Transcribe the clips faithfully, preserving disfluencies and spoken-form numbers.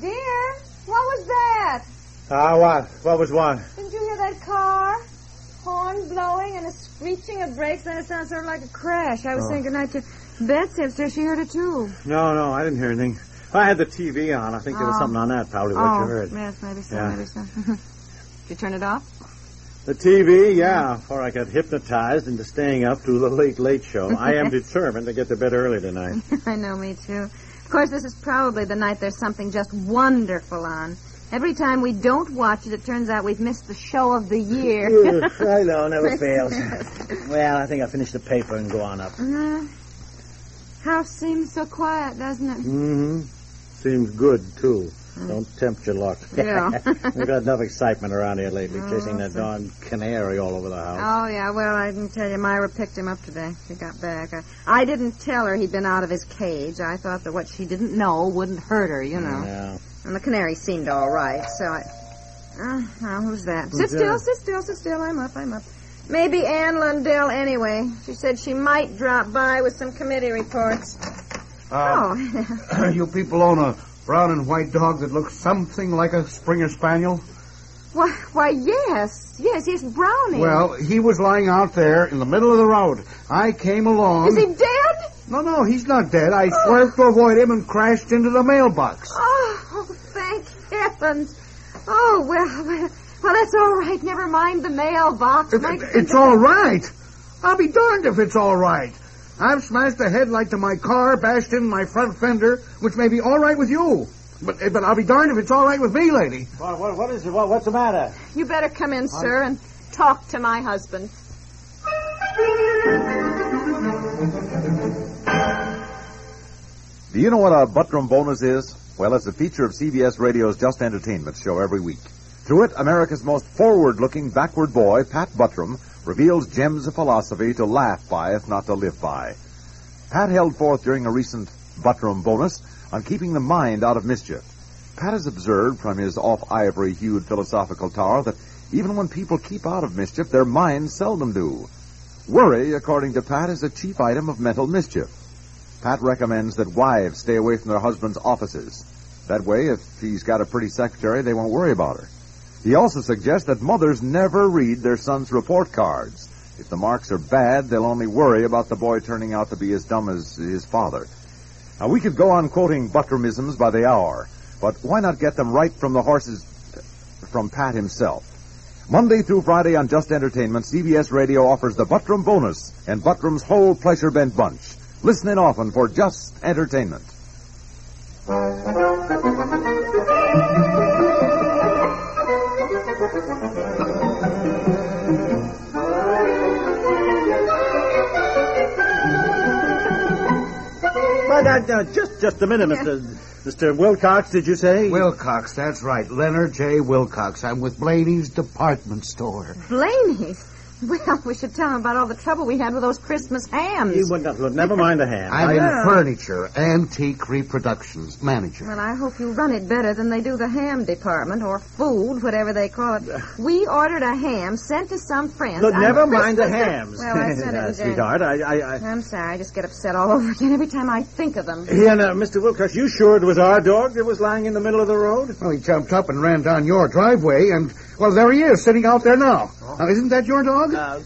Dear, what was that? Ah, uh, what? What was what? Didn't you hear that car? Horn blowing and a screeching of brakes, and it sounds sort of like a crash. I was oh. saying goodnight to Betsy upstairs. She heard it, too. No, no, I didn't hear anything. I had the T V on. I think oh. there was something on that, probably, what oh. you heard. Yes, maybe so, yeah. maybe so. Did you turn it off? The T V, yeah, before I got hypnotized into staying up through the late, late show. I am determined to get to bed early tonight. I know, me too. Of course, this is probably the night there's something just wonderful on. Every time we don't watch it, it turns out we've missed the show of the year. I know, never fails. Well, I think I'll finish the paper and go on up. Uh, house seems so quiet, doesn't it? Mm-hmm. Seems good, too. Mm. Don't tempt your luck. Yeah. We've got enough excitement around here lately, oh, chasing that so. darn canary all over the house. Oh, yeah, well, I didn't tell you. Myra picked him up today. She got back. I, I didn't tell her he'd been out of his cage. I thought that what she didn't know wouldn't hurt her, you know. Yeah. And the canary seemed all right, so I... Uh, oh, who's that? Who's sit still, that? sit still, sit still. I'm up, I'm up. Maybe Ann Lundell anyway. She said she might drop by with some committee reports. Uh, oh. You people own a brown and white dog that looks something like a Springer Spaniel? Why, why, yes. Yes, he's Brownie. Well, he was lying out there in the middle of the road. I came along... Is he dead? No, no, he's not dead. I oh. swerved to avoid him and crashed into the mailbox. Oh, oh thank heavens. Oh, well, well, well, that's all right. Never mind the mailbox. It, it, it's all right. I'll be darned if it's all right. I've smashed the headlight to my car, bashed in my front fender, which may be all right with you. But but I'll be darned if it's all right with me, lady. What, what, what is it? What, what's the matter? You better come in, sir, I... and talk to my husband. Do you know what a Buttram bonus is? Well, it's a feature of C B S Radio's Just Entertainment show every week. Through it, America's most forward-looking backward boy, Pat Buttram, reveals gems of philosophy to laugh by, if not to live by. Pat held forth during a recent Buttram bonus on keeping the mind out of mischief. Pat has observed from his off-ivory-hued philosophical tower that even when people keep out of mischief, their minds seldom do. Worry, according to Pat, is a chief item of mental mischief. Pat recommends that wives stay away from their husbands' offices. That way, if she's got a pretty secretary, they won't worry about her. He also suggests that mothers never read their sons' report cards. If the marks are bad, they'll only worry about the boy turning out to be as dumb as his father. Now, we could go on quoting Buttramisms by the hour, but why not get them right from the horse's... from Pat himself? Monday through Friday on Just Entertainment, C B S Radio offers the Buttram Bonus and Buttram's whole pleasure-bent bunch. Listen in often for Just Entertainment. But, uh, just, just a minute, Mister Mister Wilcox, did you say? Wilcox, that's right. Leonard J. Wilcox. I'm with Blaney's Department Store. Blaney's? Well, we should tell him about all the trouble we had with those Christmas hams. You wouldn't, look, never mind the ham. I'm I in know. Furniture, antique reproductions, manager. Well, I hope you run it better than they do the ham department, or food, whatever they call it. We ordered a ham sent to some friends. Look, never mind Christmas the hams. Well, I said no, it sweetheart, I, I, I... I'm sorry, I just get upset all over again every time I think of them. Yeah, now, Mister Wilcox, you sure it was our dog that was lying in the middle of the road? Well, he jumped up and ran down your driveway, and, well, there he is, sitting out there now. Oh. Now, isn't that your dog? Uh,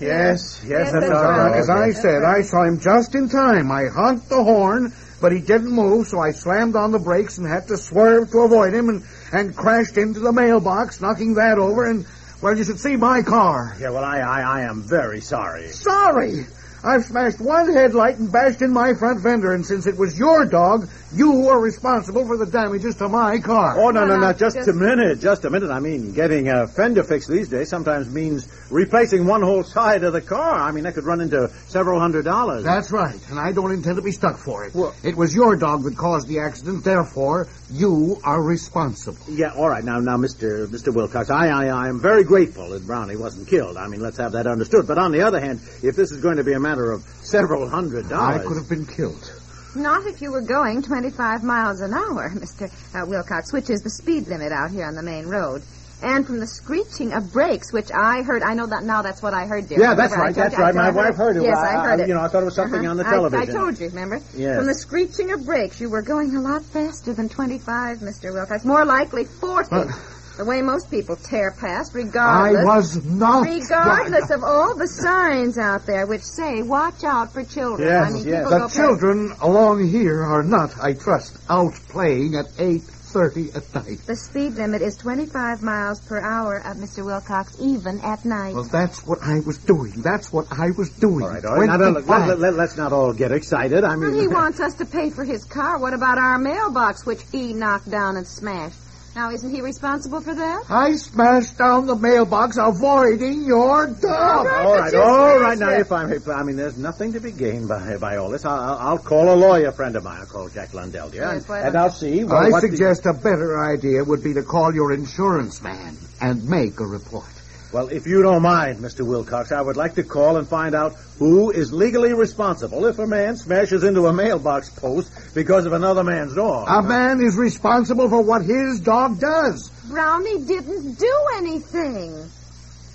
yes, yes, yes, that's all right. As I said, I saw him just in time. I honked the horn, but he didn't move, so I slammed on the brakes and had to swerve to avoid him and, and crashed into the mailbox, knocking that over, and, well, you should see my car. Yeah, well, I I, I am very sorry. Sorry? I've smashed one headlight and bashed in my front fender, and since it was your dog, you are responsible for the damages to my car. Oh, no, no, no, no. Just, just a minute, just a minute. I mean, getting a fender fixed these days sometimes means replacing one whole side of the car. I mean, that could run into several hundred dollars. That's right, and I don't intend to be stuck for it. Well, it was your dog that caused the accident, therefore, you are responsible. Yeah, all right. Now, now, Mister Mister Wilcox, I, I, I am very grateful that Brownie wasn't killed. I mean, let's have that understood. But on the other hand, if this is going to be a matter of several hundred dollars... I could have been killed. Not if you were going twenty-five miles an hour, Mister Uh, Wilcox, which is the speed limit out here on the main road. And from the screeching of brakes, which I heard... I know that now that's what I heard, dear. Yeah, remember, that's right, that's you, right. My wife heard it. Yes, I, I heard I, it. You know, I thought it was something uh-huh. on the television. I, I told you, remember? Yes. From the screeching of brakes, you were going a lot faster than twenty-five, Mister Wilcox. More likely forty. But... the way most people tear past, regardless... I was not... regardless of all the signs out there which say, watch out for children. Yes, I mean, yes. The children past. Along here are not, I trust, out playing at eight thirty at night. The speed limit is twenty-five miles per hour, uh, Mister Wilcox, even at night. Well, that's what I was doing. That's what I was doing. All right, all right. Now, now, look, let, let, let's not all get excited. I mean... Well, he wants us to pay for his car. What about our mailbox, which he knocked down and smashed? Now, isn't he responsible for that? I smashed down the mailbox avoiding your dog. All right, all right, all right. Now, if I'm... I mean, there's nothing to be gained by by all this. I'll, I'll call a lawyer friend of mine. I'll call Jack Lundell, dear. Yes, and I'll see... Well, I suggest the... a better idea would be to call your insurance man and make a report. Well, if you don't mind, Mister Wilcox, I would like to call and find out who is legally responsible if a man smashes into a mailbox post because of another man's dog. A man is responsible for what his dog does. Brownie didn't do anything.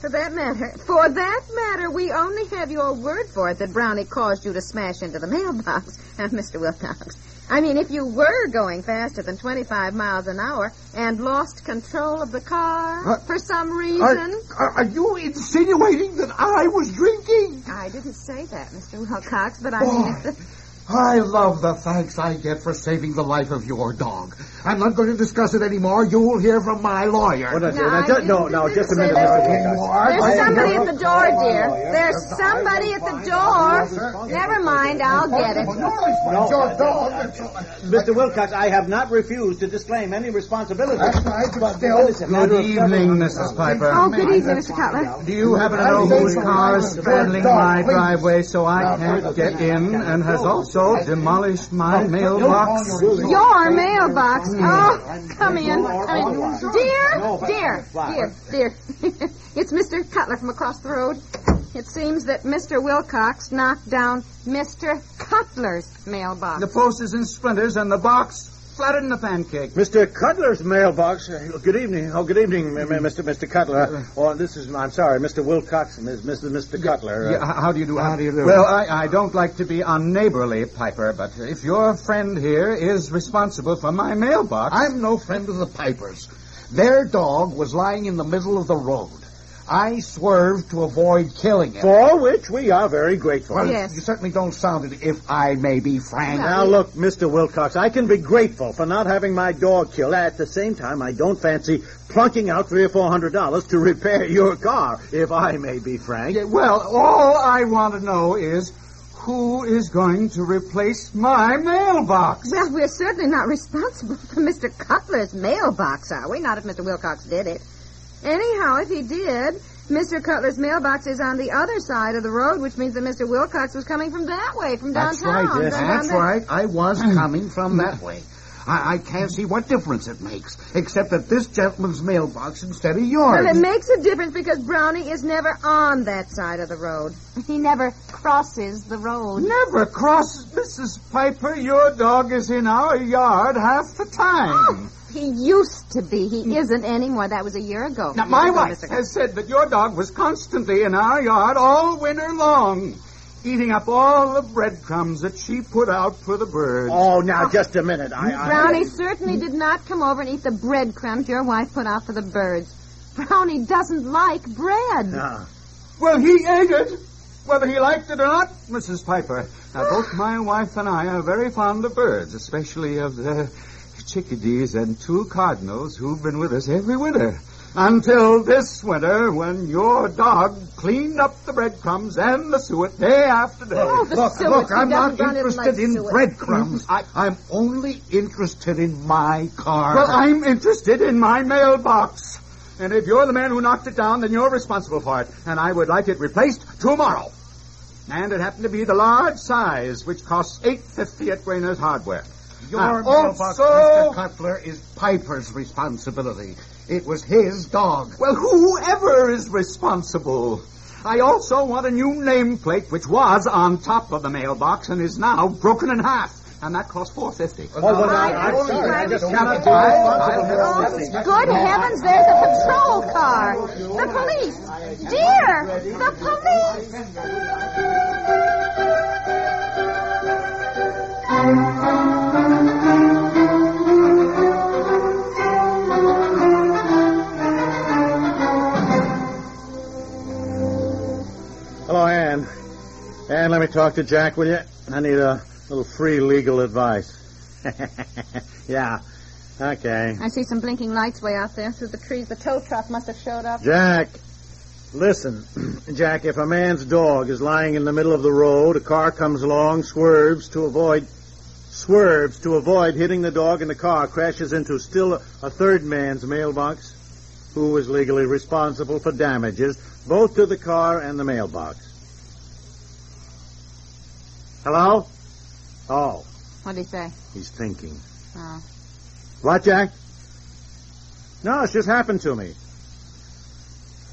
For that matter, for that matter, we only have your word for it that Brownie caused you to smash into the mailbox, Mister Wilcox. I mean, if you were going faster than twenty-five miles an hour and lost control of the car uh, for some reason... Are, are you insinuating that I was drinking? I didn't say that, Mister Wilcox, but I Boy, mean... It, I love the thanks I get for saving the life of your dog. I'm not going to discuss it anymore. You'll hear from my lawyer. Well, no, no, just, no, no, just a minute. There's somebody at the door, dear. There's somebody at the door. Never mind, I'll get it. No, Mister Wilcox, I have not refused to disclaim any responsibility. Good evening, Missus Piper. Oh, good evening, Mister Cutler. Do you happen to know whose car is straddling my driveway so I can't get in and has also demolished my mailbox? Your mailbox? Oh, come in. Come in. Dear, dear, dear, dear. It's Mister Cutler from across the road. It seems that Mister Wilcox knocked down Mister Cutler's mailbox. The post is in splinters and the box flattered in a pancake. Mister Cutler's mailbox? Good evening. Oh, good evening, Mister Mister Cutler. Oh, this is, I'm sorry, Mister Wilcox and Mister Mister Cutler. Yeah, how do you do? How do you do? Well, I, I don't like to be unneighborly, Piper, but if your friend here is responsible for my mailbox... I'm no friend of the Pipers. Their dog was lying in the middle of the road. I swerved to avoid killing it. For which we are very grateful. Well, yes. You certainly don't sound it, if I may be frank. Now, look, Mister Wilcox, I can be grateful for not having my dog killed. At the same time, I don't fancy plunking out three or four hundred dollars to repair your car, if I may be frank. Yeah, well, all I want to know is... who is going to replace my mailbox? Well, we're certainly not responsible for Mister Cutler's mailbox, are we? Not if Mister Wilcox did it. Anyhow, if he did, Mister Cutler's mailbox is on the other side of the road, which means that Mister Wilcox was coming from that way, from downtown. That's right, yes. That's right. I was coming from that way. I, I can't see what difference it makes, except that this gentleman's mailbox instead of yours. Well, it makes a difference because Brownie is never on that side of the road. He never crosses the road. Never crosses? Missus Piper, your dog is in our yard half the time. Oh, he used to be. He isn't anymore. That was a year ago. Now, my wife has said that your dog was constantly in our yard all winter long, eating up all the breadcrumbs that she put out for the birds. Oh, now, oh. just a minute. I, I... Brownie certainly did not come over and eat the breadcrumbs your wife put out for the birds. Brownie doesn't like bread. No. Well, he ate it, whether he liked it or not, Missus Piper. Now, both my wife and I are very fond of birds, especially of the chickadees and two cardinals who've been with us every winter. Until this winter, when your dog cleaned up the breadcrumbs and the suet day after day. Oh, the look, suet. look, I'm not interested in suet. breadcrumbs. I, I'm only interested in my car. Well, I'm interested in my mailbox. And if you're the man who knocked it down, then you're responsible for it. And I would like it replaced tomorrow. And it happened to be the large size, which costs eight fifty at Grainer's Hardware. Your uh, mailbox, also... Mister Cutler, is Piper's responsibility. It was his dog. Well, whoever is responsible. I also want a new nameplate, which was on top of the mailbox and is now broken in half. And that cost four fifty. Oh, well, I, I, I'm sorry. I just cannot do it. Oh, good heavens, there's a patrol car. The police. Dear, the police. Hello, Ann. Ann, let me talk to Jack, will you? I need a... little free legal advice. Yeah. Okay. I see some blinking lights way out there through the trees. The tow truck must have showed up. Jack, listen. Jack, if a man's dog is lying in the middle of the road, a car comes along, swerves to avoid... Swerves to avoid hitting the dog, and the car crashes into still a third man's mailbox, who is legally responsible for damages, both to the car and the mailbox. Hello? Oh. What'd he say? He's thinking. Oh. What, Jack? No, it's just happened to me.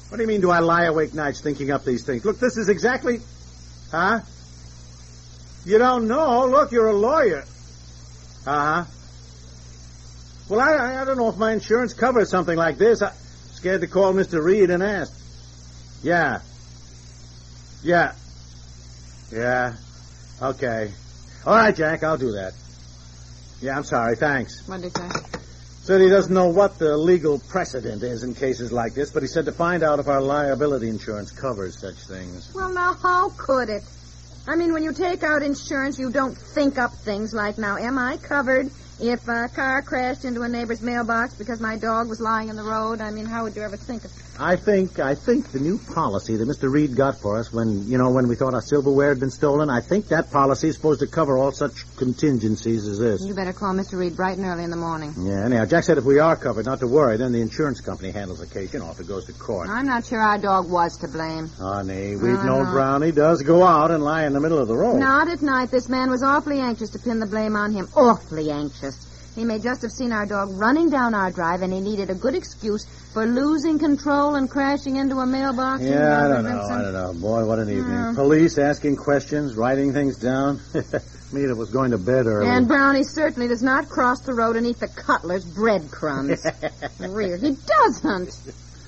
What do you mean, do I lie awake nights thinking up these things? Look, this is exactly... Huh? You don't know. Look, you're a lawyer. Uh-huh. Well, I I don't know if my insurance covers something like this. I'm scared to call Mister Reed and ask. Yeah. Yeah. Yeah. Okay. All right, Jack, I'll do that. Yeah, I'm sorry, thanks. What did he say? Said he doesn't know what the legal precedent is in cases like this, but he said to find out if our liability insurance covers such things. Well, now, how could it? I mean, when you take out insurance, you don't think up things like, now, am I covered if a car crashed into a neighbor's mailbox because my dog was lying in the road? I mean, how would you ever think of it? I think, I think the new policy that Mister Reed got for us when, you know, when we thought our silverware had been stolen, I think that policy is supposed to cover all such contingencies as this. You better call Mister Reed bright and early in the morning. Yeah, anyhow, Jack said if we are covered, not to worry, then the insurance company handles the case, you know, if it goes to court. I'm not sure our dog was to blame. Honey, we've no, known no. Brownie does go out and lie in the middle of the road. Not at night. This man was awfully anxious to pin the blame on him. Awfully anxious. He may just have seen our dog running down our drive, and he needed a good excuse for losing control and crashing into a mailbox. Yeah, I don't know, I don't know. Boy, what an evening. Uh, Police asking questions, writing things down. Me that was going to bed early. And Brownie certainly does not cross the road and eat the Cutler's breadcrumbs. Real, he doesn't.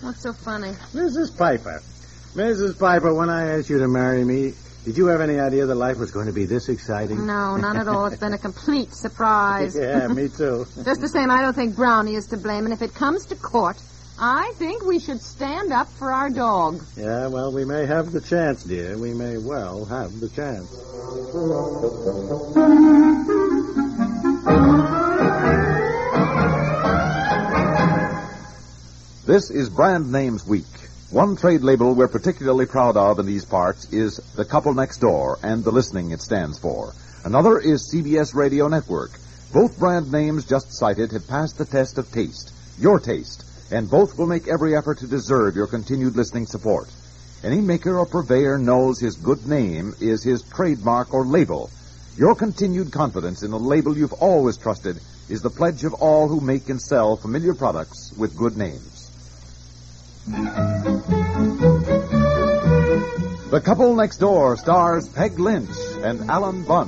What's so funny? Missus Piper, Missus Piper, when I asked you to marry me... did you have any idea that life was going to be this exciting? No, none at all. It's been a complete surprise. Yeah, me too. Just the same, I don't think Brownie is to blame. And if it comes to court, I think we should stand up for our dog. Yeah, well, we may have the chance, dear. We may well have the chance. This is Brand Names Week. One trade label we're particularly proud of in these parts is The Couple Next Door and the listening it stands for. Another is C B S Radio Network. Both brand names just cited have passed the test of taste, your taste, and both will make every effort to deserve your continued listening support. Any maker or purveyor knows his good name is his trademark or label. Your continued confidence in the label you've always trusted is the pledge of all who make and sell familiar products with good names. The Couple Next Door stars Peg Lynch and Alan Bunce.